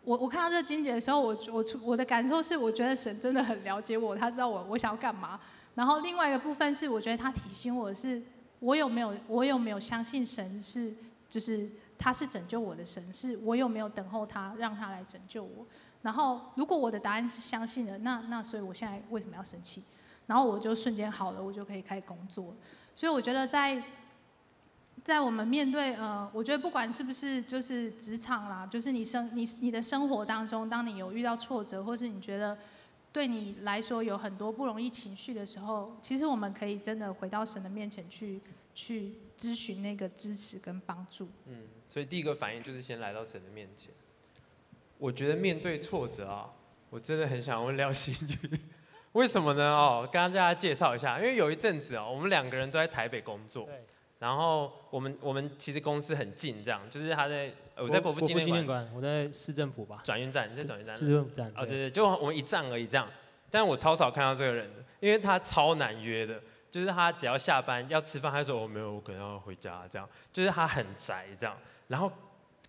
我看到这个经节的时候，我的感受是，我觉得神真的很了解我，他知道我想要干嘛。然后另外一个部分是，我觉得他提醒我是，我有没有相信神是就是。他是拯救我的神，是我有没有等候他，让他来拯救我。然后如果我的答案是相信的，那所以我现在为什么要生气？然后我就瞬间好了，我就可以开始工作。所以我觉得在我们面对我觉得不管是不是就是职场啦，就是你的生活当中，当你有遇到挫折，或是你觉得对你来说有很多不容易情绪的时候，其实我们可以真的回到神的面前去咨询那个支持跟帮助。嗯，所以第一个反应就是先来到神的面前。我觉得面对挫折啊，我真的很想问廖心宇，为什么呢？哦，刚刚大家介绍一下，因为有一阵子啊，我们两个人都在台北工作，然后我们其实公司很近，这样就是他在我在国父纪念馆，我在市政府吧，转运站，你在转运站，市政府站，哦对对，就我们一站而已这样。但我超少看到这个人的，因为他超难约的。就是他只要下班要吃饭，他说我没有，我可能要回家这样。就是他很宅这样。然后，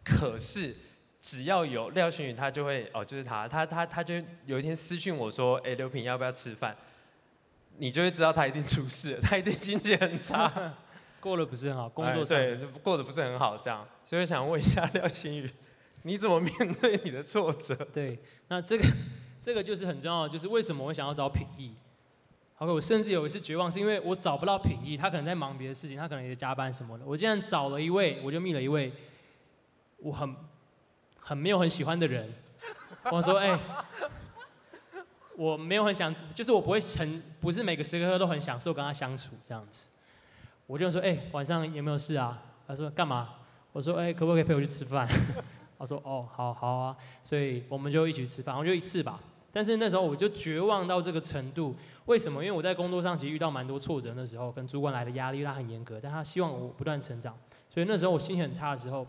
可是只要有廖勋宇，他就会哦，就是他就有一天私讯我说，哎，刘品要不要吃饭？你就会知道他一定出事了，他一定心情很差，过得不是很好，工作上对过得不是很好这样。所以我想问一下廖勋宇，你怎么面对你的挫折？对，那这个就是很重要，就是为什么我想要找品义。我甚至有一次绝望，是因为我找不到品义，他可能在忙别的事情，他可能也加班什么的。我竟然找了一位，我就密了一位，我很没有很喜欢的人。我说，哎，我没有很想，就是我不是每个时刻都很享受跟他相处这样子。我就说，哎，晚上有没有事啊？他说干嘛？我说，哎，可不可以陪我去吃饭？他说，哦，好啊。所以我们就一起吃饭，我就一次吧。但是那时候我就绝望到这个程度，为什么？因为我在工作上其实遇到蛮多挫折，那时候跟主管来的压力，他很严格，但他希望我不断成长。所以那时候我心情很差的时候，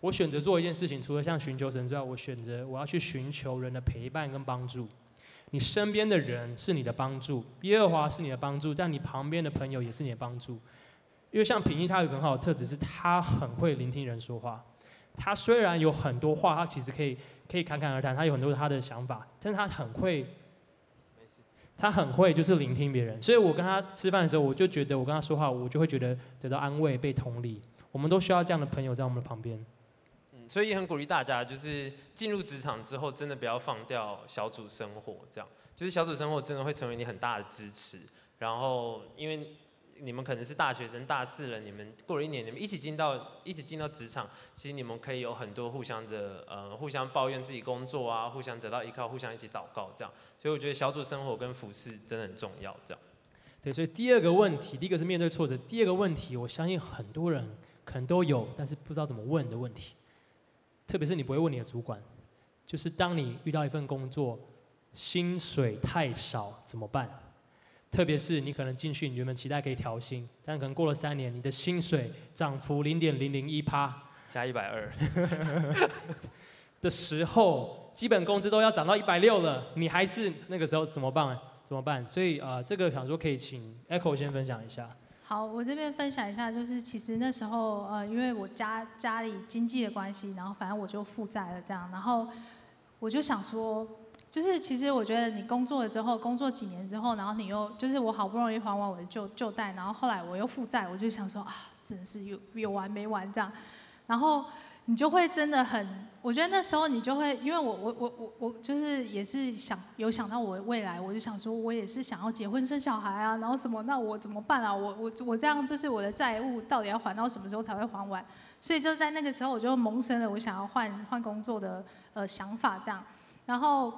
我选择做一件事情，除了像寻求神之外，我选择我要去寻求人的陪伴跟帮助。你身边的人是你的帮助，耶和华是你的帮助，但你旁边的朋友也是你的帮助。因为像品义，他有很好的特质是，他很会聆听人说话。他虽然有很多话，他其实可以侃侃而谈，他有很多他的想法，但是他很会就是聆听别人。所以我跟他吃饭的时候，我就觉得我跟他说话，我就会觉得得到安慰、被同理。我们都需要这样的朋友在我们的旁边。嗯，所以也很鼓励大家，就是进入职场之后，真的不要放掉小组生活，这样就是小组生活真的会成为你很大的支持。然后因为你们可能是大学生，大四了，你们过了一年，你们一起进到职场，其实你们可以有很多互相的互相抱怨自己工作啊，互相得到依靠，互相一起祷告这样。所以我觉得小组生活跟服事真的很重要这样。对，所以第二个问题，第一个是面对挫折，第二个问题我相信很多人可能都有，但是不知道怎么问的问题，特别是你不会问你的主管，就是当你遇到一份工作，薪水太少怎么办？特别是你可能进去，你原本期待可以调薪，但可能过了3年，你的薪水涨幅0.001%，加120的时候，基本工资都要涨到160了，你还是那个时候怎么办？怎么办？所以这个想说可以请 Echo 先分享一下。好，我这边分享一下，就是其实那时候因为我家里经济的关系，然后反正我就负债了这样，然后我就想说。就是其实我觉得你工作了之后，工作几年之后，然后你又就是我好不容易还完我的旧贷，然后后来我又负债，我就想说啊，真是有完没完这样。然后你就会真的很，我觉得那时候你就会，因为我就是也是有想到我未来，我就想说我也是想要结婚生小孩啊，然后什么，那我怎么办啊？我这样就是我的债务到底要还到什么时候才会还完？所以就在那个时候我就萌生了我想要换工作的想法这样，然后。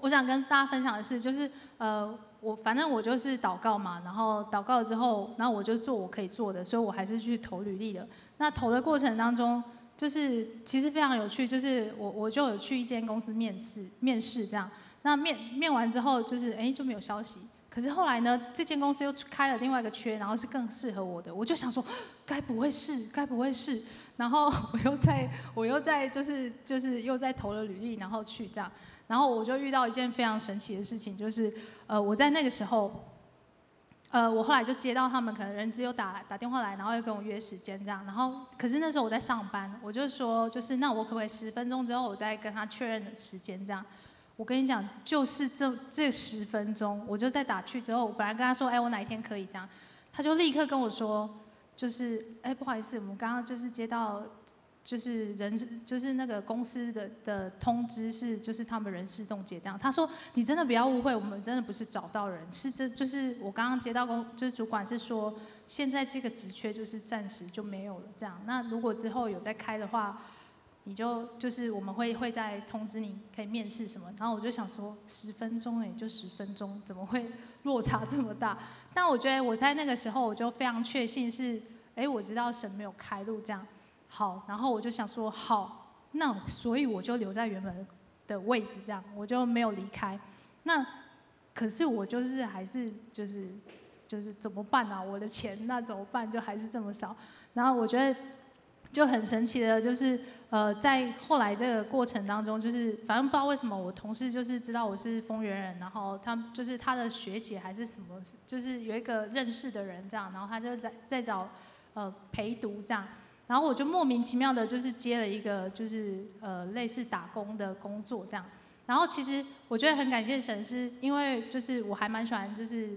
我想跟大家分享的是，就是我反正我就是祷告嘛，然后祷告之后，然后我就做我可以做的，所以我还是去投履历的。那投的过程当中，就是其实非常有趣，就是我就有去一间公司面试这样。那面完之后，就是就没有消息。可是后来呢，这间公司又开了另外一个缺，然后是更适合我的，我就想说，该不会是？然后我又在就是又在投了履历，然后去这样。然后我就遇到一件非常神奇的事情，就是我在那个时候，我后来就接到他们可能人资又打电话来，然后又跟我约时间这样。然后可是那时候我在上班，我就说就是那我可不可以10分钟之后我再跟他确认时间这样。我跟你讲，就是这10分钟，我就在打去之后，我本来跟他说我哪一天可以这样，他就立刻跟我说就是不好意思，我们刚刚就是接到。就是就是那个公司的通知是，就是他们人事冻结这样。他说：“你真的不要误会，我们真的不是找到人，是就是我刚刚接到就是主管是说，现在这个职缺就是暂时就没有了这样。那如果之后有再开的话，你就是我们会再通知你可以面试什么。”然后我就想说，10分钟就10分钟，怎么会落差这么大？但我觉得我在那个时候我就非常确信是，我知道神没有开路这样。好，然后我就想说，好，那所以我就留在原本的位置，这样我就没有离开。那可是我就是还是就是怎么办啊？我的钱那怎么办？就还是这么少。然后我觉得就很神奇的，就是在后来这个过程当中，就是反正不知道为什么我同事就是知道我是丰原人，然后他就是他的学姐还是什么，就是有一个认识的人这样，然后他就在找陪读这样。然后我就莫名其妙的，就是接了一个就是类似打工的工作这样。然后其实我觉得很感谢神，是因为就是我还蛮喜欢就是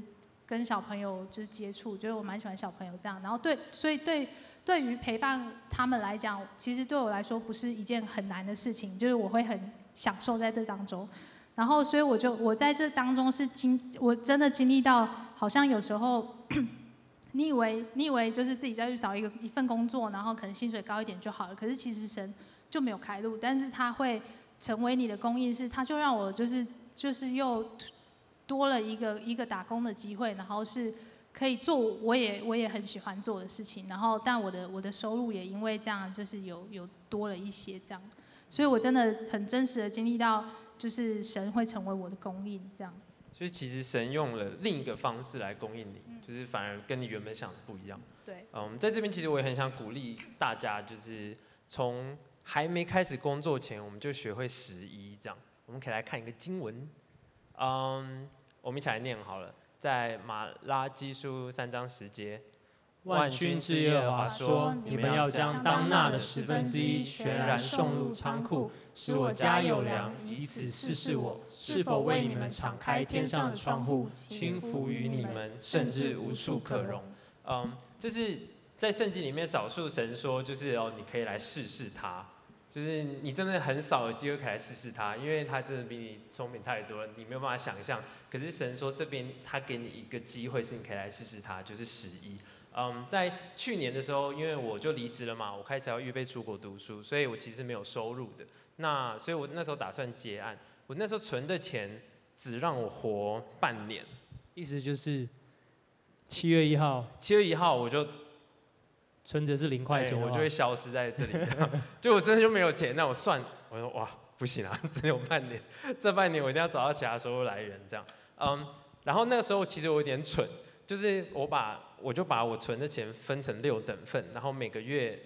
跟小朋友就是接触，就是我蛮喜欢小朋友这样。然后所以对于陪伴他们来讲，其实对我来说不是一件很难的事情，就是我会很享受在这当中。然后所以我在这当中我真的经历到，好像有时候。你以为就是自己再去找一份工作，然后可能薪水高一点就好了。可是其实神就没有开路，但是他会成为你的供应，是他就让我就是又多了一个打工的机会，然后是可以做我也很喜欢做的事情。然后但我的收入也因为这样就是有多了一些这样，所以我真的很真实的经历到，就是神会成为我的供应这样。所以其实神用了另一个方式来供应你，就是反而跟你原本想的不一样。对，在这边其实我也很想鼓励大家，就是从还没开始工作前，我们就学会十一这样。我们可以来看一个经文，我们一起来念好了，在马拉基书3章10节，万军之耶和华说：“你们要将当纳的1/10全然送入仓库，使我家有粮，以此试试我是否为你们敞开天上的窗户，倾覆于你们，甚至无处可容。”这是在圣经里面少数神说，就是你可以来试试他，就是你真的很少有机会可以来试试他，因为他真的比你聪明太多了，你没有办法想象。可是神说这边他给你一个机会，是你可以来试试他，就是11。在去年的时候，因为我就离职了嘛，我开始要预备出国读书，所以我其实没有收入的。那所以我那时候打算结案，我那时候存的钱只让我活半年，意思就是7月1号，我就存折是0块钱，我就会消失在这里，就我真的就没有钱。那我说哇不行啊，只有半年，这半年我一定要找到其他收入来源这样。然后那个时候其实我有点蠢，就是我就把我存的钱分成6等份，然后每个月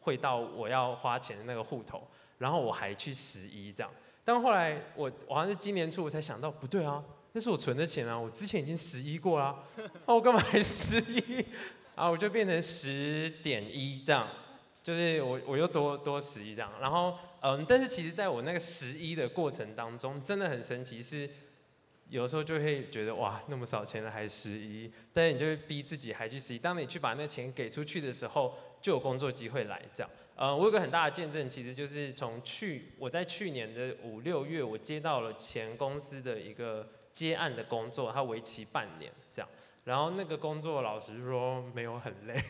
汇到我要花钱的那个户头，然后我还去11这样。但后来我好像是今年初我才想到，不对啊，那是我存的钱啊，我之前已经11过啦，那我干嘛还11？啊，我就变成10.1这样，就是我又多11这样。然后但是其实在我那个11的过程当中，真的很神奇是。有的时候就会觉得哇，那么少钱了还11，但是你就会逼自己还去11。当你去把那钱给出去的时候，就有工作机会来这样。我有个很大的见证，其实就是从我在去年的5、6月，我接到了前公司的一个接案的工作，它为期半年这样。然后那个工作老实说没有很累，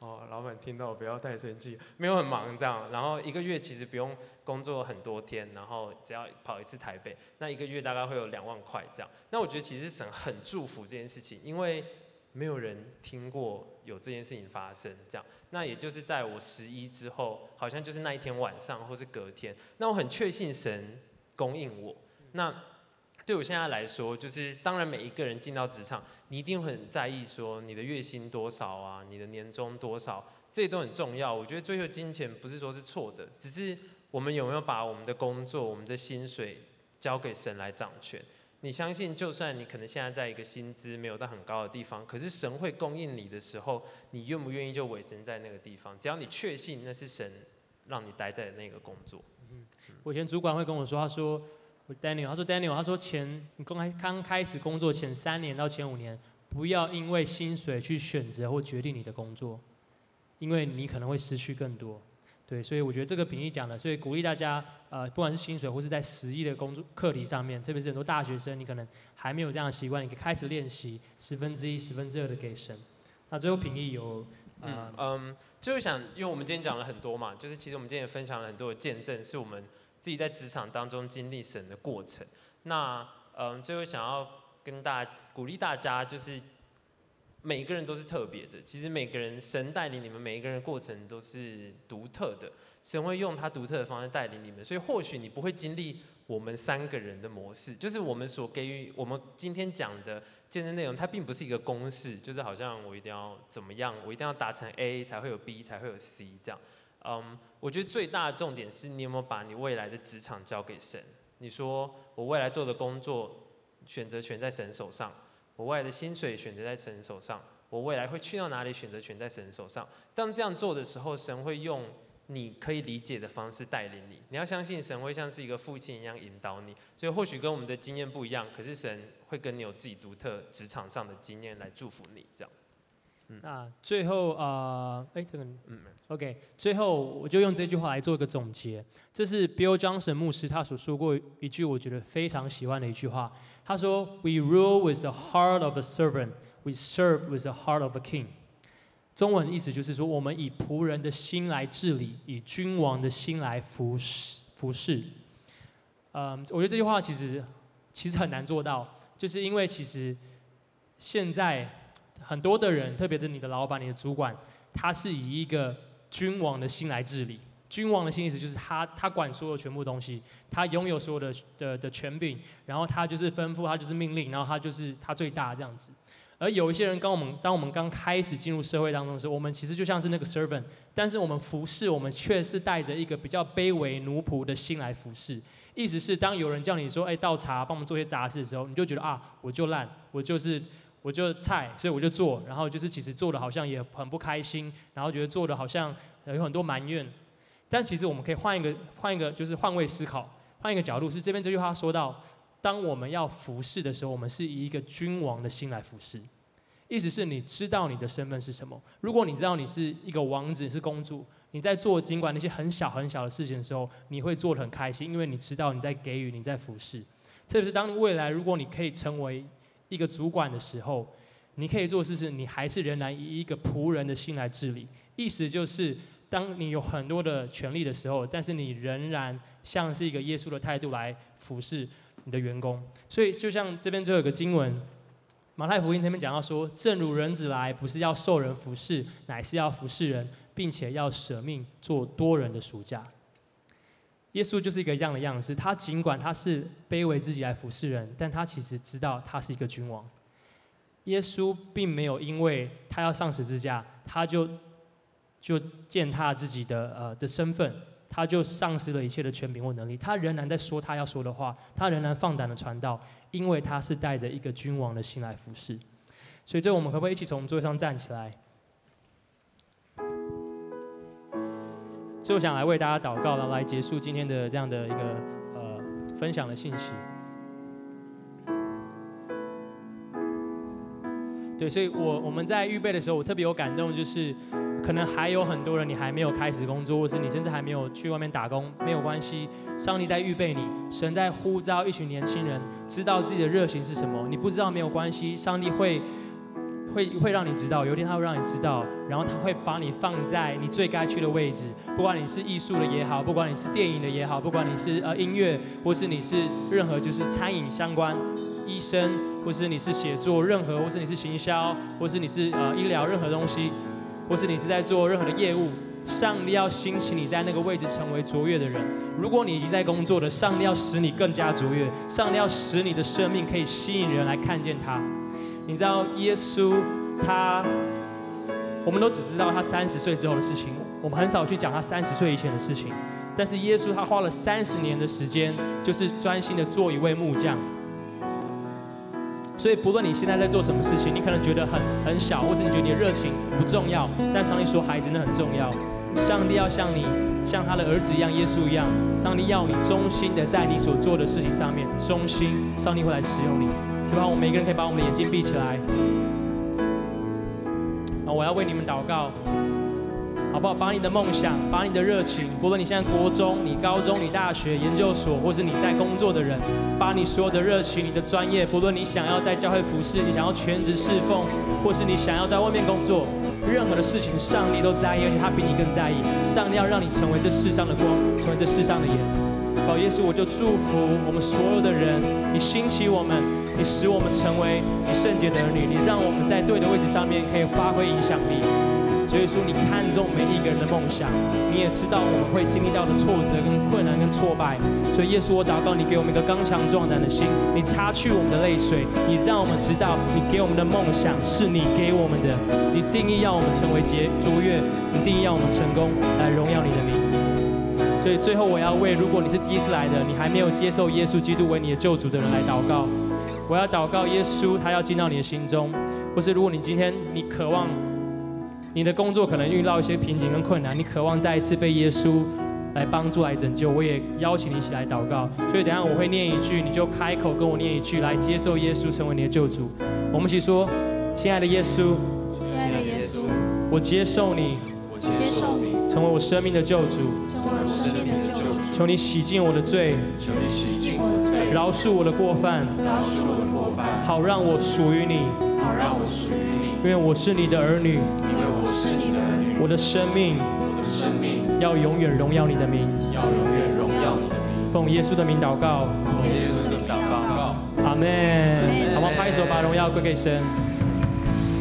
哦，老板听到不要太生气，没有很忙这样。然后1个月其实不用工作很多天，然后只要跑1次台北，那1个月大概会有2万块这样。那我觉得其实神很祝福这件事情，因为没有人听过有这件事情发生这样。那也就是在我11之后，好像就是那一天晚上或是隔天，那我很确信神供应我。那对我现在来说，就是当然每一个人进到职场，你一定很在意说你的月薪多少啊，你的年终多少，这些都很重要。我觉得追求金钱不是说是错的，只是我们有没有把我们的工作、我们的薪水交给神来掌权？你相信，就算你可能现在在一个薪资没有到很高的地方，可是神会供应你的时候，你愿不愿意就委身在那个地方？只要你确信那是神让你待在那个工作。我以前主管会跟我说，他说 Daniel， 他说你刚开始工作前3年到前5年，不要因为薪水去选择或决定你的工作，因为你可能会失去更多。对，所以我觉得这个秉义讲的，所以鼓励大家，不管是薪水或是在实际的工作课题上面，特别是很多大学生，你可能还没有这样的习惯，你可以开始练习1/10、1/2的给神。那最后秉义有，就是想，因为我们今天讲了很多嘛，就是其实我们今天也分享了很多的见证，是我们自己在职场当中经历神的过程。那最后想要跟大家鼓励大家，就是每个人都是特别的，其实每个人神带领你们每一个人的过程都是独特的，神会用他独特的方式带领你们，所以或许你不会经历我们3个人的模式，就是我们所给予我们今天讲的见证内容，它并不是一个公式，就是好像我一定要怎么样，我一定要达成 A 才会有 B 才会有 C 这样。我觉得最大的重点是你有没有把你未来的职场交给神，你说我未来做的工作选择权在神手上。我未来的薪水选择在神手上，我未来会去到哪里选择权在神手上。当这样做的时候，神会用你可以理解的方式带领你。你要相信神会像是一个父亲一样引导你。所以或许跟我们的经验不一样，可是神会跟你有自己独特职场上的经验来祝福你。这样。那最后最后我就用这句话来做一个总结。这是 Bill Johnson 牧师他所说过一句我觉得非常喜欢的一句话。他说 We rule with the heart of a servant, we serve with the heart of a king。 中文意思就是说，我们以仆人的心来治理，以君王的心来服侍。我觉得这句话其实很难做到，就是因为其实现在很多的人，特别是你的老板、你的主管，他是以一个君王的心来治理。君王的心意思就是他管所有全部东西，他拥有所有的权柄，然后他就是吩咐，他就是命令，然后他就是他最大这样子。而有一些人，当我们刚开始进入社会当中的时候，我们其实就像是那个 servant， 但是我们服侍，我们却是带着一个比较卑微奴仆的心来服侍。意思是，当有人叫你说，倒茶，帮我们做些杂事的时候，你就觉得啊，我就烂，我就菜，所以我就做，然后就是其实做的好像也很不开心，然后觉得做的好像有很多埋怨。但其实我们可以换一个就是换位思考，换一个角度，是这边这句话说到，当我们要服侍的时候，我们是以一个君王的心来服侍。意思是你知道你的身份是什么。如果你知道你是一个王子，是公主，你在做尽管那些很小很小的事情的时候，你会做得很开心，因为你知道你在给予，你在服侍。特别是当未来如果你可以成为一个主管的时候，你可以做事是，你还是仍然以一个仆人的心来治理。意思就是，当你有很多的权利的时候，但是你仍然像是一个耶稣的态度来服侍你的员工。所以，就像这边就有个经文，《马太福音》那边讲到说：“正如人子来，不是要受人服侍，乃是要服侍人，并且要舍命做多人的赎价。”耶稣就是一个一样的样式，他尽管他是卑微自己来服侍人，但他其实知道他是一个君王。耶稣并没有因为他要上十字架，他就践踏自己的身份，他就丧失了一切的权柄或能力，他仍然在说他要说的话，他仍然放胆的传道，因为他是带着一个君王的心来服侍。所以，这我们可不可以一起从座位上站起来？所以我想来为大家祷告，然后来结束今天的这样的一个分享的信息。对，所以我们在预备的时候，我特别有感动，就是可能还有很多人你还没有开始工作，或是你甚至还没有去外面打工，没有关系，上帝在预备你，神在呼召一群年轻人，知道自己的热情是什么。你不知道没有关系，上帝会让你知道，有一天他会让你知道，然后他会把你放在你最该去的位置。不管你是艺术的也好，不管你是电影的也好，不管你是音乐，或是你是任何就是餐饮相关、医生，或是你是写作，任何，或是你是行销，或是你是医疗任何东西，或是你是在做任何的业务。上帝要兴起你在那个位置成为卓越的人。如果你已经在工作的，上帝要使你更加卓越，上帝要使你的生命可以吸引人来看见他。你知道耶稣我们都只知道他30岁之后的事情，我们很少去讲他30岁以前的事情。但是耶稣他花了30年的时间，就是专心的做一位木匠。所以不论你现在在做什么事情，你可能觉得很小，或是你觉得你的热情不重要，但上帝说孩子那很重要。上帝要像你，像他的儿子一样，耶稣一样，上帝要你忠心的在你所做的事情上面忠心，上帝会来使用你。就让我们每一个人可以把我们的眼睛闭起来。好，我要为你们祷告，好不好？把你的梦想，把你的热情，不论你现在国中、你高中、你大学、研究所，或是你在工作的人，把你所有的热情、你的专业，不论你想要在教会服侍，你想要全职侍奉，或是你想要在外面工作，任何的事情，上帝都在意，而且他比你更在意。上帝要让你成为这世上的光，成为这世上的盐。好，耶稣，我就祝福我们所有的人，你兴起我们，你使我们成为你圣洁的儿女，你让我们在对的位置上面可以发挥影响力。所以说，你看重每一个人的梦想，你也知道我们会经历到的挫折跟困难跟挫败。所以耶稣，我祷告你给我们一个刚强壮胆的心，你擦去我们的泪水，你让我们知道你给我们的梦想是你给我们的，你定义要我们成为卓越，你定义要我们成功，来荣耀你的名。所以最后，我要为如果你是第一次来的，你还没有接受耶稣基督为你的救主的人来祷告。我要祷告耶稣，他要进到你的心中。或是如果你今天你渴望，你的工作可能遇到一些瓶颈跟困难，你渴望再一次被耶稣来帮助来拯救，我也邀请你一起来祷告。所以等一下我会念一句，你就开口跟我念一句，来接受耶稣成为你的救主。我们一起说：亲爱的耶稣，亲爱的耶稣，我接受你。接受你成为我生命的救主，求你洗净我的罪，饶恕我的过犯，好让我属于你，因为我是你的儿女，我的生命要永远荣耀你的名。奉耶稣的名祷告，阿们。好，我们拍手把荣耀归给神。